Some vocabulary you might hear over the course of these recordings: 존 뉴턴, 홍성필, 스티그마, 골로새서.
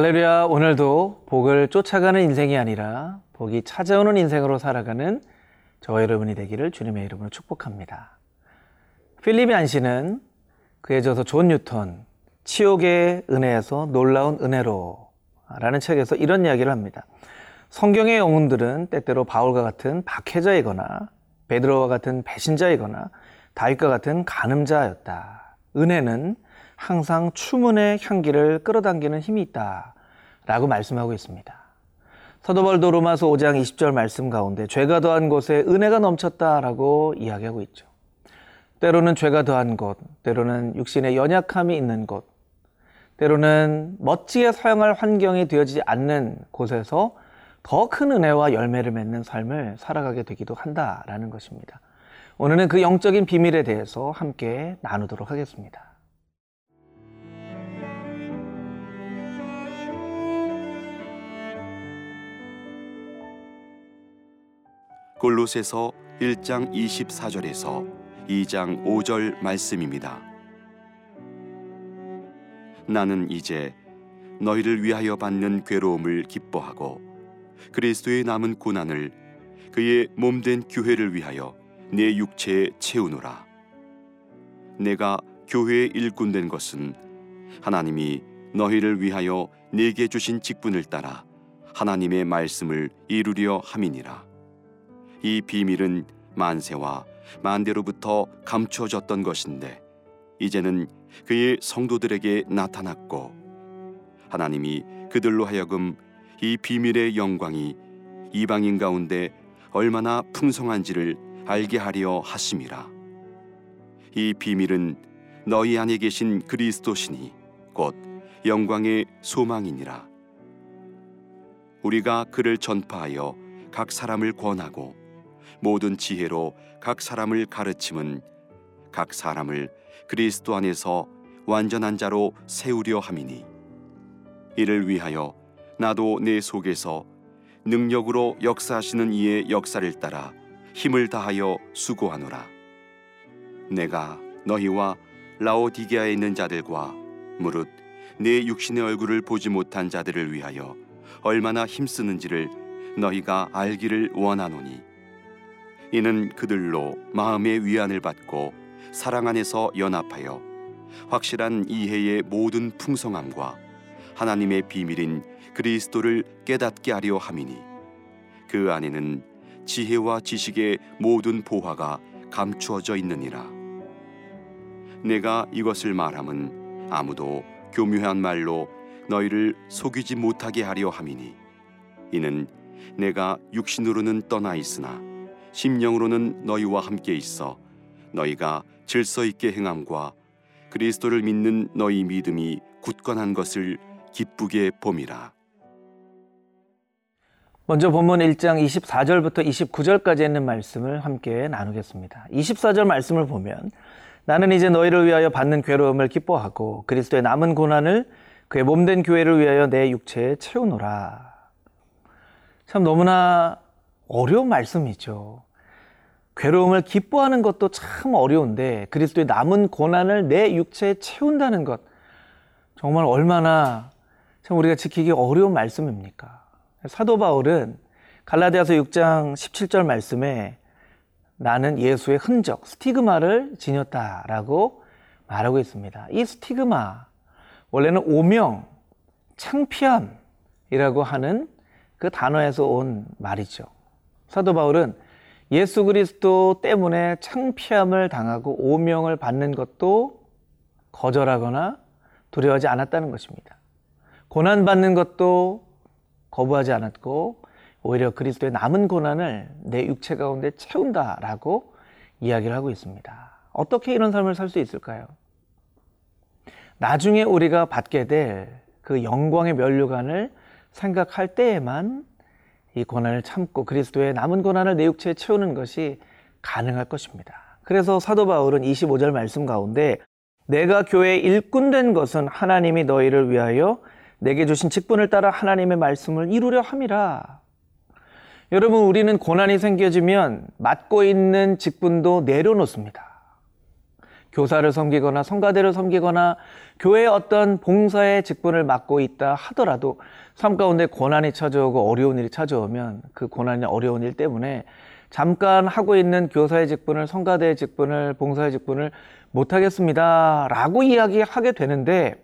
할렐루야. 오늘도 복을 쫓아가는 인생이 아니라 복이 찾아오는 인생으로 살아가는 저와 여러분이 되기를 주님의 이름으로 축복합니다. 필립 얀시는 그에 저서 존 뉴턴 치욕의 은혜에서 놀라운 은혜로 라는 책에서 이런 이야기를 합니다. 성경의 영웅들은 때때로 바울과 같은 박해자이거나 베드로와 같은 배신자이거나 다윗과 같은 간음자였다. 은혜는 항상 추문의 향기를 끌어당기는 힘이 있다 라고 말씀하고 있습니다. 사도 바울도 로마서 5장 20절 말씀 가운데 죄가 더한 곳에 은혜가 넘쳤다라고 이야기하고 있죠. 때로는 죄가 더한 곳, 때로는 육신의 연약함이 있는 곳, 때로는 멋지게 사용할 환경이 되어지지 않는 곳에서 더 큰 은혜와 열매를 맺는 삶을 살아가게 되기도 한다라는 것입니다. 오늘은 그 영적인 비밀에 대해서 함께 나누도록 하겠습니다. 골로새서 1장 24절에서 2장 5절 말씀입니다. 나는 이제 너희를 위하여 받는 괴로움을 기뻐하고 그리스도의 남은 고난을 그의 몸된 교회를 위하여 내 육체에 채우노라. 내가 교회의 일꾼된 것은 하나님이 너희를 위하여 내게 주신 직분을 따라 하나님의 말씀을 이루려 함이니라. 이 비밀은 만세와 만대로부터 감춰졌던 것인데 이제는 그의 성도들에게 나타났고 하나님이 그들로 하여금 이 비밀의 영광이 이방인 가운데 얼마나 풍성한지를 알게 하려 하심이라. 이 비밀은 너희 안에 계신 그리스도시니 곧 영광의 소망이니라. 우리가 그를 전파하여 각 사람을 권하고 모든 지혜로 각 사람을 가르침은 각 사람을 그리스도 안에서 완전한 자로 세우려 함이니 이를 위하여 나도 내 속에서 능력으로 역사하시는 이의 역사를 따라 힘을 다하여 수고하노라. 내가 너희와 라오디게아에 있는 자들과 무릇 내 육신의 얼굴을 보지 못한 자들을 위하여 얼마나 힘쓰는지를 너희가 알기를 원하노니 이는 그들로 마음의 위안을 받고 사랑 안에서 연합하여 확실한 이해의 모든 풍성함과 하나님의 비밀인 그리스도를 깨닫게 하려 함이니 그 안에는 지혜와 지식의 모든 보화가 감추어져 있느니라. 내가 이것을 말함은 아무도 교묘한 말로 너희를 속이지 못하게 하려 함이니 이는 내가 육신으로는 떠나 있으나 심령으로는 너희와 함께 있어 너희가 질서 있게 행함과 그리스도를 믿는 너희 믿음이 굳건한 것을 기쁘게 봄이라. 먼저 본문 1장 24절부터 29절까지 있는 말씀을 함께 나누겠습니다. 24절 말씀을 보면 나는 이제 너희를 위하여 받는 괴로움을 기뻐하고 그리스도의 남은 고난을 그의 몸된 교회를 위하여 내 육체에 채우노라. 참 너무나 어려운 말씀이죠. 괴로움을 기뻐하는 것도 참 어려운데 그리스도의 남은 고난을 내 육체에 채운다는 것 정말 얼마나 참 우리가 지키기 어려운 말씀입니까? 사도 바울은 갈라디아서 6장 17절 말씀에 나는 예수의 흔적, 스티그마를 지녔다라고 말하고 있습니다. 이 스티그마, 원래는 오명, 창피함이라고 하는 그 단어에서 온 말이죠. 사도 바울은 예수 그리스도 때문에 창피함을 당하고 오명을 받는 것도 거절하거나 두려워하지 않았다는 것입니다. 고난받는 것도 거부하지 않았고 오히려 그리스도의 남은 고난을 내 육체 가운데 채운다라고 이야기를 하고 있습니다. 어떻게 이런 삶을 살 수 있을까요? 나중에 우리가 받게 될 그 영광의 면류관을 생각할 때에만 이 고난을 참고 그리스도의 남은 고난을 내 육체에 채우는 것이 가능할 것입니다. 그래서 사도 바울은 25절 말씀 가운데 내가 교회에 일꾼된 것은 하나님이 너희를 위하여 내게 주신 직분을 따라 하나님의 말씀을 이루려 함이라. 여러분, 우리는 고난이 생겨지면 맡고 있는 직분도 내려놓습니다. 교사를 섬기거나 성가대를 섬기거나 교회의 어떤 봉사의 직분을 맡고 있다 하더라도 삶 가운데 고난이 찾아오고 어려운 일이 찾아오면 그 고난이 어려운 일 때문에 잠깐 하고 있는 교사의 직분을, 성가대의 직분을, 봉사의 직분을 못하겠습니다 라고 이야기하게 되는데,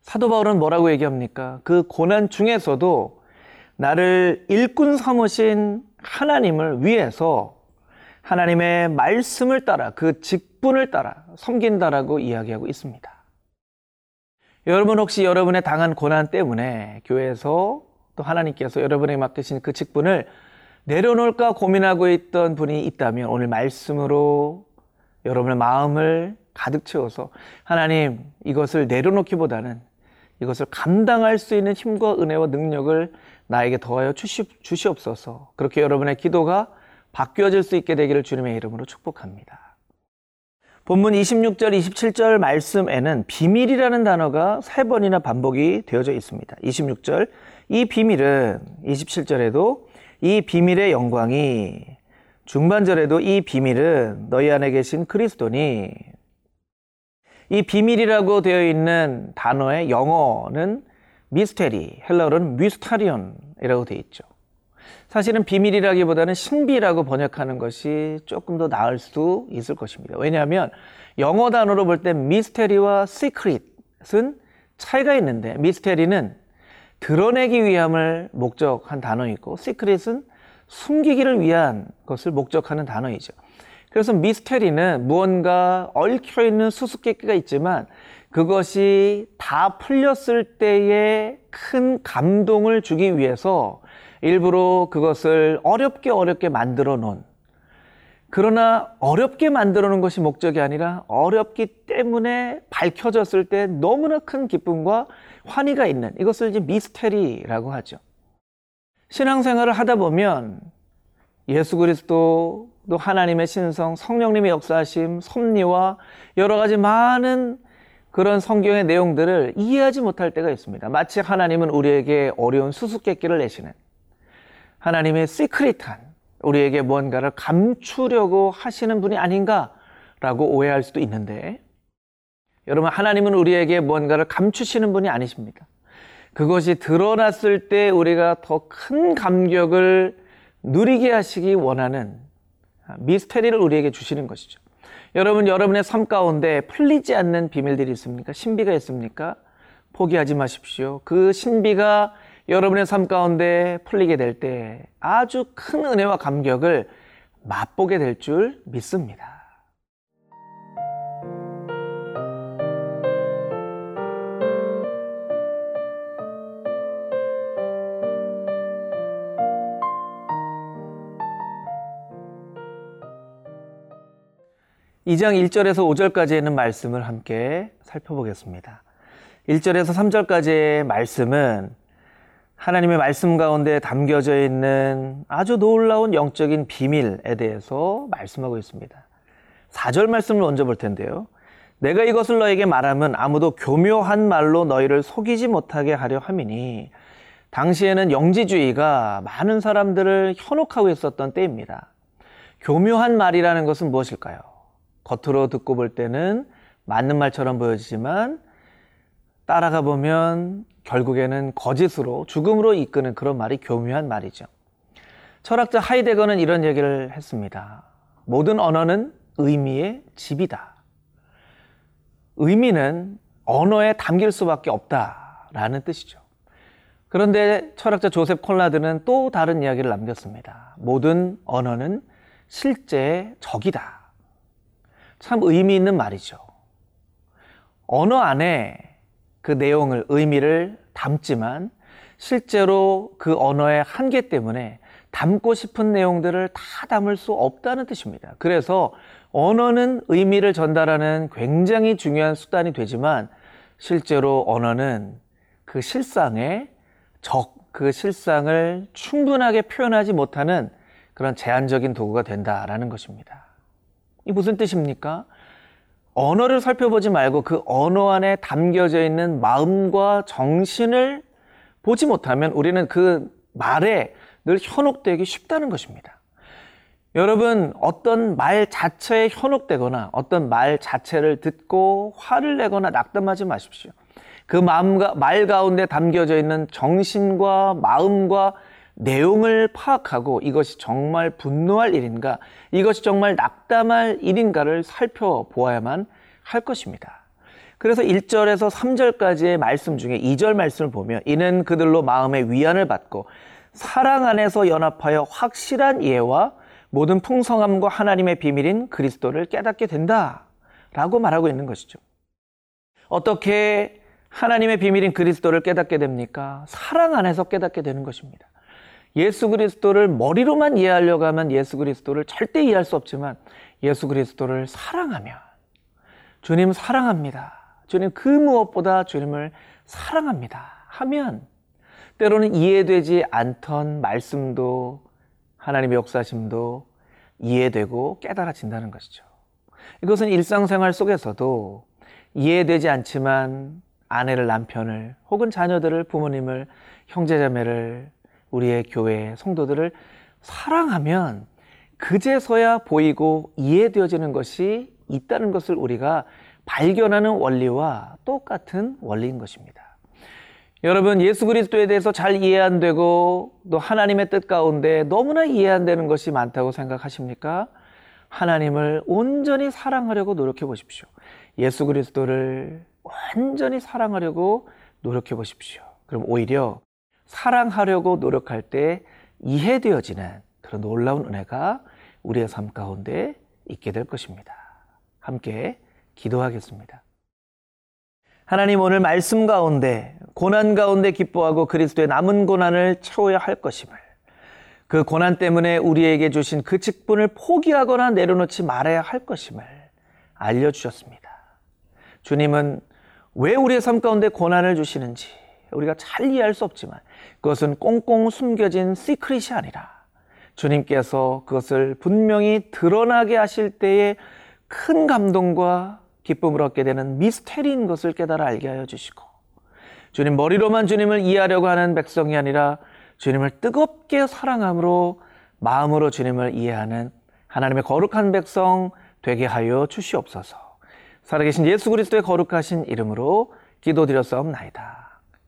사도 바울은 뭐라고 얘기합니까? 그 고난 중에서도 나를 일꾼 삼으신 하나님을 위해서 하나님의 말씀을 따라 그 직분을 따라 섬긴다라고 이야기하고 있습니다. 여러분 혹시 여러분의 당한 고난 때문에 교회에서 또 하나님께서 여러분에게 맡기신 그 직분을 내려놓을까 고민하고 있던 분이 있다면 오늘 말씀으로 여러분의 마음을 가득 채워서 하나님, 이것을 내려놓기보다는 이것을 감당할 수 있는 힘과 은혜와 능력을 나에게 더하여 주시옵소서. 그렇게 여러분의 기도가 바뀌어질 수 있게 되기를 주님의 이름으로 축복합니다. 본문 26절, 27절 말씀에는 비밀이라는 단어가 3번이나 반복이 되어져 있습니다. 26절, 이 비밀은, 27절에도 이 비밀의 영광이, 중반절에도 이 비밀은 너희 안에 계신 그리스도니. 이 비밀이라고 되어 있는 단어의 영어는 미스테리, 헬라어로는 미스타리온이라고 되어 있죠. 사실은 비밀이라기보다는 신비라고 번역하는 것이 조금 더 나을 수 있을 것입니다. 왜냐하면 영어 단어로 볼 때 미스테리와 시크릿은 차이가 있는데, 미스테리는 드러내기 위함을 목적한 단어이고 시크릿은 숨기기를 위한 것을 목적하는 단어이죠. 그래서 미스테리는 무언가 얽혀있는 수수께끼가 있지만 그것이 다 풀렸을 때의 큰 감동을 주기 위해서 일부러 그것을 어렵게 만들어 놓은, 그러나 어렵게 만들어 놓은 것이 목적이 아니라 어렵기 때문에 밝혀졌을 때 너무나 큰 기쁨과 환희가 있는, 이것을 이제 미스테리라고 하죠. 신앙생활을 하다 보면 예수 그리스도, 또 하나님의 신성, 성령님의 역사하심, 섭리와 여러 가지 많은 그런 성경의 내용들을 이해하지 못할 때가 있습니다. 마치 하나님은 우리에게 어려운 수수께끼를 내시는, 하나님의 시크릿한, 우리에게 무언가를 감추려고 하시는 분이 아닌가라고 오해할 수도 있는데, 여러분, 하나님은 우리에게 무언가를 감추시는 분이 아니십니다. 그것이 드러났을 때 우리가 더 큰 감격을 누리게 하시기 원하는 미스테리를 우리에게 주시는 것이죠. 여러분, 여러분의 삶 가운데 풀리지 않는 비밀들이 있습니까? 신비가 있습니까? 포기하지 마십시오. 그 신비가 여러분의 삶 가운데 풀리게 될 때 아주 큰 은혜와 감격을 맛보게 될 줄 믿습니다. 이 장 1절에서 5절까지 있는 말씀을 함께 살펴보겠습니다. 1절에서 3절까지의 말씀은 하나님의 말씀 가운데 담겨져 있는 아주 놀라운 영적인 비밀에 대해서 말씀하고 있습니다. 4절 말씀을 먼저 볼 텐데요. 내가 이것을 너에게 말함은 아무도 교묘한 말로 너희를 속이지 못하게 하려 함이니. 당시에는 영지주의가 많은 사람들을 현혹하고 있었던 때입니다. 교묘한 말이라는 것은 무엇일까요? 겉으로 듣고 볼 때는 맞는 말처럼 보여지지만 따라가 보면 결국에는 거짓으로, 죽음으로 이끄는 그런 말이 교묘한 말이죠. 철학자 하이데거는 이런 얘기를 했습니다. 모든 언어는 의미의 집이다. 의미는 언어에 담길 수밖에 없다라는 뜻이죠. 그런데 철학자 조셉 콘라드는 또 다른 이야기를 남겼습니다. 모든 언어는 실제의 적이다. 참 의미 있는 말이죠. 언어 안에 그 내용을, 의미를 담지만 실제로 그 언어의 한계 때문에 담고 싶은 내용들을 다 담을 수 없다는 뜻입니다. 그래서 언어는 의미를 전달하는 굉장히 중요한 수단이 되지만 실제로 언어는 그 실상의 적, 그 실상을 충분하게 표현하지 못하는 그런 제한적인 도구가 된다라는 것입니다. 이 무슨 뜻입니까? 언어를 살펴보지 말고 그 언어 안에 담겨져 있는 마음과 정신을 보지 못하면 우리는 그 말에 늘 현혹되기 쉽다는 것입니다. 여러분, 어떤 말 자체에 현혹되거나 어떤 말 자체를 듣고 화를 내거나 낙담하지 마십시오. 그 마음과 말 가운데 담겨져 있는 정신과 마음과 내용을 파악하고 이것이 정말 분노할 일인가, 이것이 정말 낙담할 일인가를 살펴보아야만 할 것입니다. 그래서 1절에서 3절까지의 말씀 중에 2절 말씀을 보면, 이는 그들로 마음의 위안을 받고 사랑 안에서 연합하여 확실한 이해와 모든 풍성함과 하나님의 비밀인 그리스도를 깨닫게 된다 라고 말하고 있는 것이죠. 어떻게 하나님의 비밀인 그리스도를 깨닫게 됩니까? 사랑 안에서 깨닫게 되는 것입니다. 예수 그리스도를 머리로만 이해하려고 하면 예수 그리스도를 절대 이해할 수 없지만, 예수 그리스도를 사랑하면, 주님 사랑합니다, 주님 그 무엇보다 주님을 사랑합니다 하면, 때로는 이해되지 않던 말씀도 하나님의 역사심도 이해되고 깨달아진다는 것이죠. 이것은 일상생활 속에서도 이해되지 않지만 아내를, 남편을, 혹은 자녀들을, 부모님을, 형제자매를, 우리의 교회 성도들을 사랑하면 그제서야 보이고 이해되어지는 것이 있다는 것을 우리가 발견하는 원리와 똑같은 원리인 것입니다. 여러분, 예수 그리스도에 대해서 잘 이해 안 되고 또 하나님의 뜻 가운데 너무나 이해 안 되는 것이 많다고 생각하십니까? 하나님을 온전히 사랑하려고 노력해 보십시오. 예수 그리스도를 완전히 사랑하려고 노력해 보십시오. 그럼 오히려 사랑하려고 노력할 때 이해되어지는 그런 놀라운 은혜가 우리의 삶 가운데 있게 될 것입니다. 함께 기도하겠습니다. 하나님, 오늘 말씀 가운데, 고난 가운데 기뻐하고 그리스도의 남은 고난을 채워야 할 것임을, 그 고난 때문에 우리에게 주신 그 직분을 포기하거나 내려놓지 말아야 할 것임을 알려주셨습니다. 주님은 왜 우리의 삶 가운데 고난을 주시는지 우리가 잘 이해할 수 없지만, 그것은 꽁꽁 숨겨진 시크릿이 아니라 주님께서 그것을 분명히 드러나게 하실 때에 큰 감동과 기쁨을 얻게 되는 미스테리인 것을 깨달아 알게 하여 주시고, 주님 머리로만 주님을 이해하려고 하는 백성이 아니라 주님을 뜨겁게 사랑함으로 마음으로 주님을 이해하는 하나님의 거룩한 백성 되게 하여 주시옵소서. 살아계신 예수 그리스도의 거룩하신 이름으로 기도드렸사옵나이다.